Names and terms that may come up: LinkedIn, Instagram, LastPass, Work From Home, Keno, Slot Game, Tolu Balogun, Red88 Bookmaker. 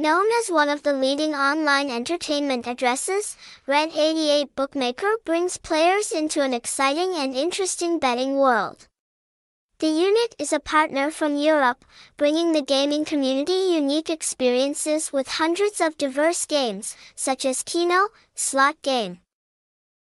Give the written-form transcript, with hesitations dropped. Known as one of the leading online entertainment addresses, Red88 Bookmaker brings players into an exciting and interesting betting world. The unit is a partner from Europe, bringing the gaming community unique experiences with hundreds of diverse games, such as Keno, Slot Game.